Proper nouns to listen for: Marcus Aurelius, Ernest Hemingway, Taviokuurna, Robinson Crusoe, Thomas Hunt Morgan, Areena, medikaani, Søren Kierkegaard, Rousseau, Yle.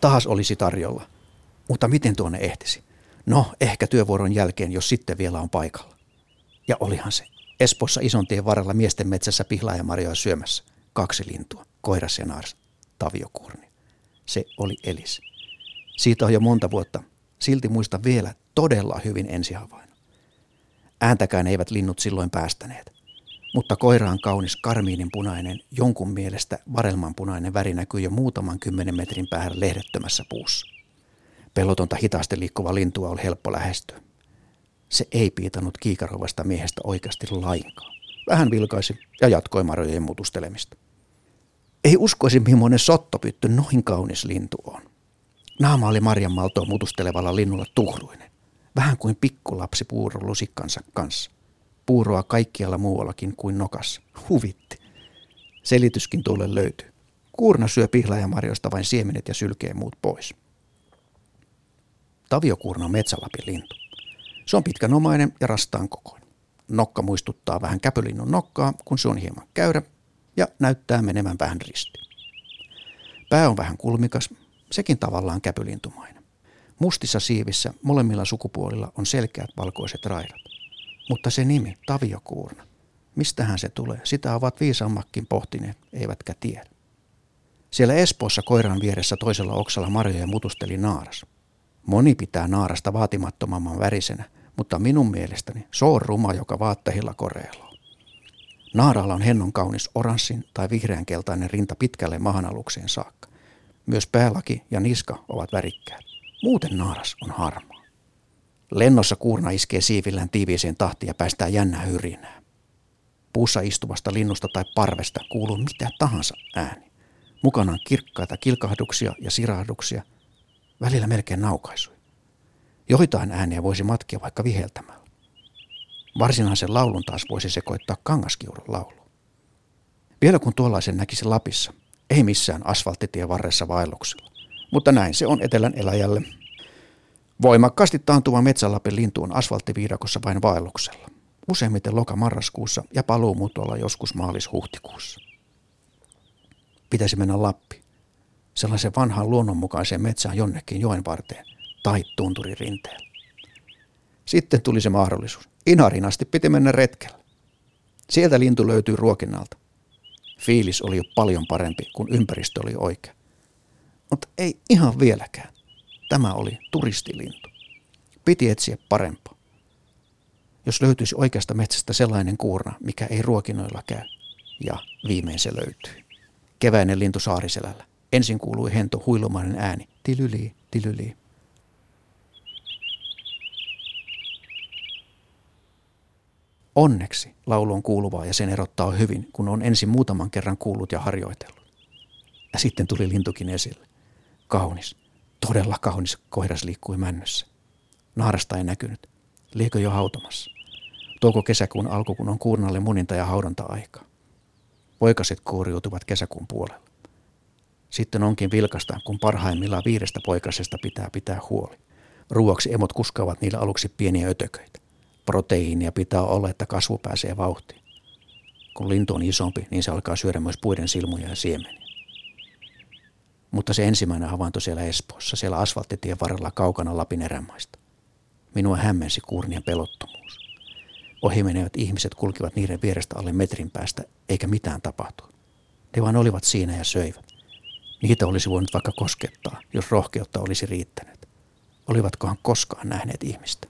taas olisi tarjolla. Mutta miten tuonne ehtisi? No, ehkä työvuoron jälkeen, jos sitten vielä on paikalla. Ja olihan se. Espoossa Isontien varrella miesten metsässä pihlaajamarjoja syömässä. 2 lintua, koiras ja naaras, taviokuurni. Se oli Elis. Siitä on jo monta vuotta. Silti muista vielä todella hyvin ensihavainnon. Ääntäkään eivät linnut silloin päästäneet. Mutta koiraan kaunis karmiininpunainen, jonkun mielestä varelmanpunainen väri näkyy jo muutaman 10 metrin päähän lehdettömässä puussa. Pelotonta hitaasti liikkuva lintua oli helppo lähestyä. Se ei piitannut kiikarovasta miehestä oikeasti lainkaan. Vähän vilkaisi ja jatkoi marjojen mutustelemista. Ei uskoisi, millainen sottopytty noin kaunis lintu on. Naama oli marjanmaltoa mutustelevalla linnulla tuhruinen. Vähän kuin pikkulapsi puurolusikkansa kanssa. Puuroa kaikkialla muuallakin kuin nokassa. Huvitti. Selityskin tuolle löytyy. Kuurna syö pihlaajamarjoista vain siemenet ja sylkee muut pois. Taviokuurna on metsälapin lintu. Se on pitkänomainen ja rastaan kokoinen. Nokka muistuttaa vähän käpylinnun nokkaa, kun se on hieman käyrä ja näyttää menevän vähän ristiin. Pää on vähän kulmikas, sekin tavallaan käpylintumainen. Mustissa siivissä molemmilla sukupuolilla on selkeät valkoiset raidat. Mutta se nimi, taviokuurna, mistähän se tulee, sitä ovat viisaammatkin pohtineet, eivätkä tiedä. Siellä Espoossa koiran vieressä toisella oksalla marjoja mutusteli naaras. Moni pitää naarasta vaatimattomamman värisenä, mutta minun mielestäni se on ruma, joka vaattehilla koreiloo. Naaralla on hennon kaunis oranssin tai vihreänkeltainen rinta pitkälle mahanalukseen saakka. Myös päälaki ja niska ovat värikkäät. Muuten naaras on harmaa. Lennossa kuurna iskee siivillään tiiviiseen tahtiin ja päästää jännää hyrinää. Puussa istuvasta linnusta tai parvesta kuuluu mitä tahansa ääni. Mukana on kirkkaita kilkahduksia ja sirahduksia. Välillä melkein naukaisui. Joitain ääniä voisi matkia vaikka viheltämällä. Varsinaisen laulun taas voisi sekoittaa kangaskiurun laulu. Vielä kun tuollaisen näkisi Lapissa, ei missään asfalttitien varressa vaelluksella. Mutta näin se on etelän eläjälle. Voimakkaasti taantuva metsälapin lintu on asfalttiviidakossa vain vaelluksella. Useimmiten loka-marraskuussa ja paluumuutolla joskus maalis-huhtikuussa. Pitäisi mennä Lappiin. Sellaisen vanhaan luonnonmukaiseen metsään jonnekin joen varteen tai tunturin rinteelle. Sitten tuli se mahdollisuus. Inarin asti piti mennä retkellä. Sieltä lintu löytyi ruokinnalta. Fiilis oli jo paljon parempi, kun ympäristö oli oikea. Mutta ei ihan vieläkään. Tämä oli turistilintu. Piti etsiä parempaa. Jos löytyisi oikeasta metsästä sellainen kuurna, mikä ei ruokinnoilla käy. Ja viimein se löytyi. Keväinen lintu Saariselällä. Ensin kuului hento huilumainen ääni. Tilylii, tilylii. Onneksi laulu on kuuluvaa ja sen erottaa hyvin, kun on ensin muutaman kerran kuullut ja harjoitellut. Ja sitten tuli lintukin esille. Kaunis, todella kaunis koiras liikkui männössä. Naarasta ei näkynyt. Liekö jo hautomassa? Touko-kesäkuun alku, kun on kuurnalle muninta- ja haudonta-aikaa. Poikaset kuoriutuvat kesäkuun puolella. Sitten onkin vilkasta, kun parhaimmillaan 5 poikasesta pitää huoli. Ruuaksi emot kuskaavat niillä aluksi pieniä ötököitä. Proteiinia pitää olla, että kasvu pääsee vauhtiin. Kun lintu on isompi, niin se alkaa syödä myös puiden silmuja ja siemeniä. Mutta se ensimmäinen havainto siellä Espoossa, siellä asfalttitien varrella kaukana Lapin erämaista. Minua hämmensi kuurnien pelottomuus. Ohimenevät ihmiset kulkivat niiden vierestä alle metrin päästä, eikä mitään tapahtunut. Ne vain olivat siinä ja söivät. Niitä olisi voinut vaikka koskettaa, jos rohkeutta olisi riittänyt. Olivatkohan koskaan nähneet ihmistä?